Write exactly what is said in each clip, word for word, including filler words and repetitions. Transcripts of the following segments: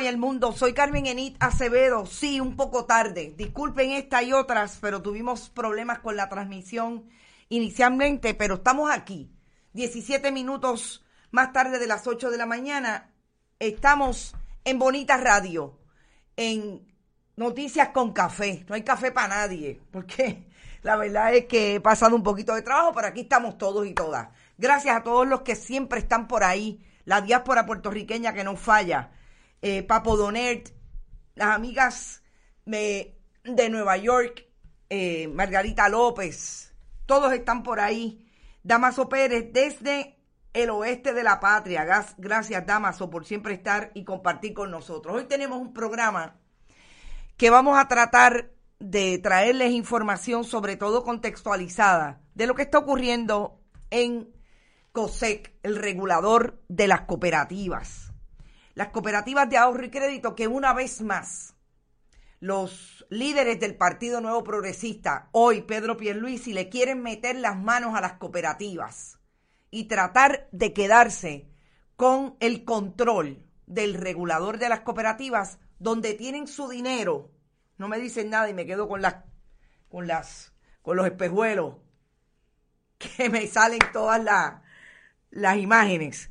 Y el mundo. Soy Carmen Enid Acevedo. Sí, un poco tarde. Disculpen esta y otras, pero tuvimos problemas con la transmisión inicialmente, pero estamos aquí. diecisiete minutos más tarde de las ocho de la mañana. Estamos en Bonita Radio, en Noticias con Café. No hay café para nadie, porque la verdad es que he pasado un poquito de trabajo, pero aquí estamos todos y todas. Gracias a todos los que siempre están por ahí, la diáspora puertorriqueña que no falla. Eh, Papo Donert, las amigas de, de Nueva York, eh, Margarita López, todos están por ahí. Damaso Pérez, desde el oeste de la patria. Gracias, Damaso, por siempre estar y compartir con nosotros. Hoy tenemos un programa que vamos a tratar de traerles información, sobre todo contextualizada, de lo que está ocurriendo en COSSEC, el regulador de las cooperativas. Las cooperativas de ahorro y crédito, que una vez más los líderes del Partido Nuevo Progresista, hoy Pedro Pierluisi, le quieren meter las manos a las cooperativas y tratar de quedarse con el control del regulador de las cooperativas, donde tienen su dinero. No me dicen nada y me quedo con las, con las, con los espejuelos que me salen todas la, las imágenes.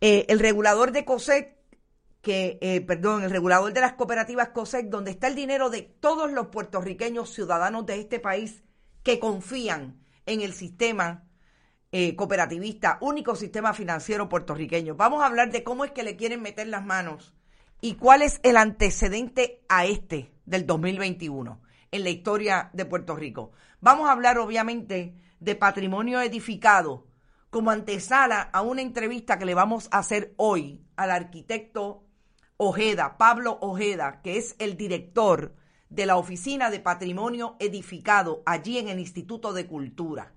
Eh, el regulador de COSSEC que, eh, perdón, el regulador de las cooperativas COSSEC, donde está el dinero de todos los puertorriqueños ciudadanos de este país que confían en el sistema eh, cooperativista, único sistema financiero puertorriqueño. Vamos a hablar de cómo es que le quieren meter las manos y cuál es el antecedente a este del dos mil veintiuno en la historia de Puerto Rico. Vamos a hablar, obviamente, de patrimonio edificado como antesala a una entrevista que le vamos a hacer hoy al arquitecto Ojeda, Pablo Ojeda, que es el director de la Oficina de Patrimonio Edificado allí en el Instituto de Cultura.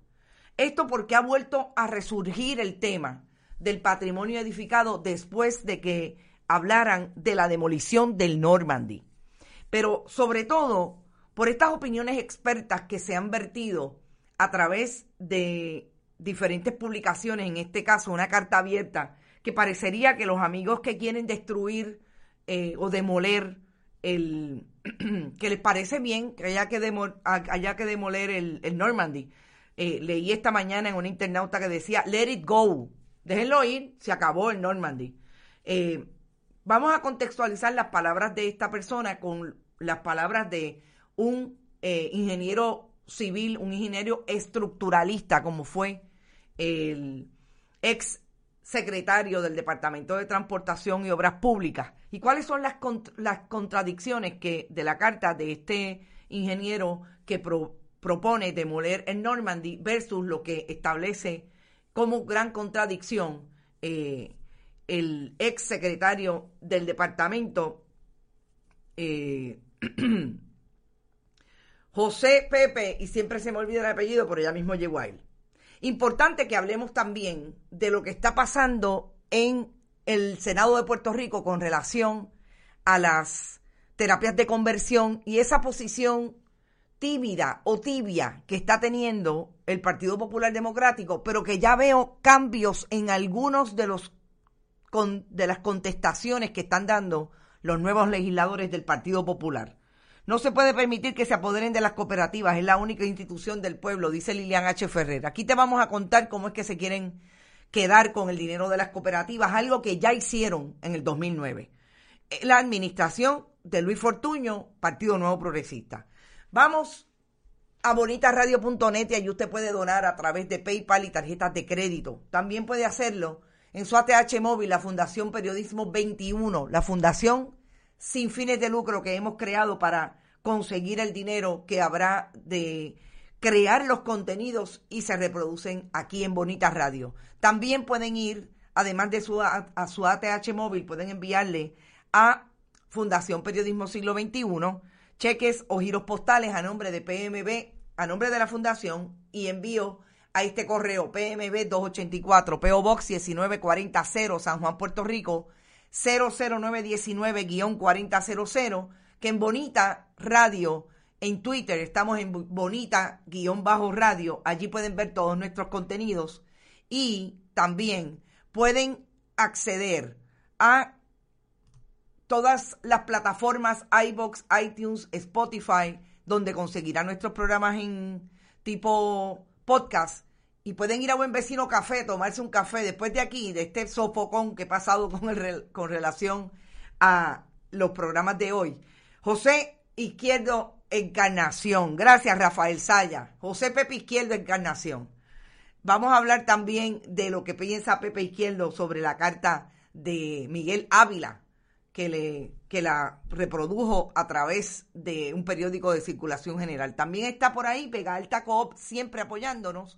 Esto porque ha vuelto a resurgir el tema del patrimonio edificado después de que hablaran de la demolición del Normandy. Pero sobre todo por estas opiniones expertas que se han vertido a través de diferentes publicaciones, en este caso una carta abierta, que parecería que los amigos que quieren destruir Eh, o demoler el que les parece bien que haya que, demol, haya que demoler el, el Normandy. Eh, leí esta mañana en un internauta que decía let it go, déjenlo ir, se acabó el Normandy. Eh, vamos a contextualizar las palabras de esta persona con las palabras de un eh, ingeniero civil, un ingeniero estructuralista, como fue el ex secretario del Departamento de Transportación y Obras Públicas. ¿Y cuáles son las, cont- las contradicciones que de la carta de este ingeniero que pro- propone demoler el Normandy versus lo que establece como gran contradicción eh, el ex secretario del Departamento, eh, José Pepe, y siempre se me olvida el apellido, pero ya mismo llegó a él. Importante que hablemos también de lo que está pasando en el Senado de Puerto Rico con relación a las terapias de conversión y esa posición tímida o tibia que está teniendo el Partido Popular Democrático, pero que ya veo cambios en algunos de los con, de las contestaciones que están dando los nuevos legisladores del Partido Popular. No se puede permitir que se apoderen de las cooperativas, es la única institución del pueblo, dice Lilian H. Ferrer. Aquí te vamos a contar cómo es que se quieren quedar con el dinero de las cooperativas, algo que ya hicieron en el dos mil nueve. La administración de Luis Fortuño, Partido Nuevo Progresista. Vamos a bonita radio punto net y ahí usted puede donar a través de PayPal y tarjetas de crédito. También puede hacerlo en su A T H móvil, la Fundación Periodismo veintiuno, la fundación sin fines de lucro que hemos creado para conseguir el dinero que habrá de crear los contenidos y se reproducen aquí en Bonita Radio. También pueden ir, además de su, a, a su A T H móvil, pueden enviarle a Fundación Periodismo Siglo veintiuno cheques o giros postales a nombre de P M B, a nombre de la Fundación, y envío a este correo P M B dos ochenta y cuatro, P O Box diecinueve cuarenta, San Juan, Puerto Rico, cero cero nueve diecinueve cuarenta cero cero, que en Bonita Radio, en Twitter, estamos en bonita radio, allí pueden ver todos nuestros contenidos y también pueden acceder a todas las plataformas iVoox, iTunes, Spotify, donde conseguirán nuestros programas en tipo podcast. Y pueden ir a Buen Vecino Café, tomarse un café después de aquí, de este sofocón que he pasado con, el, con relación a los programas de hoy. José Izquierdo Encarnación. Gracias, Rafael Saya. José Pepe Izquierdo Encarnación. Vamos a hablar también de lo que piensa Pepe Izquierdo sobre la carta de Miguel Ávila, que le que la reprodujo a través de un periódico de circulación general. También está por ahí Pega Alta Coop, siempre apoyándonos.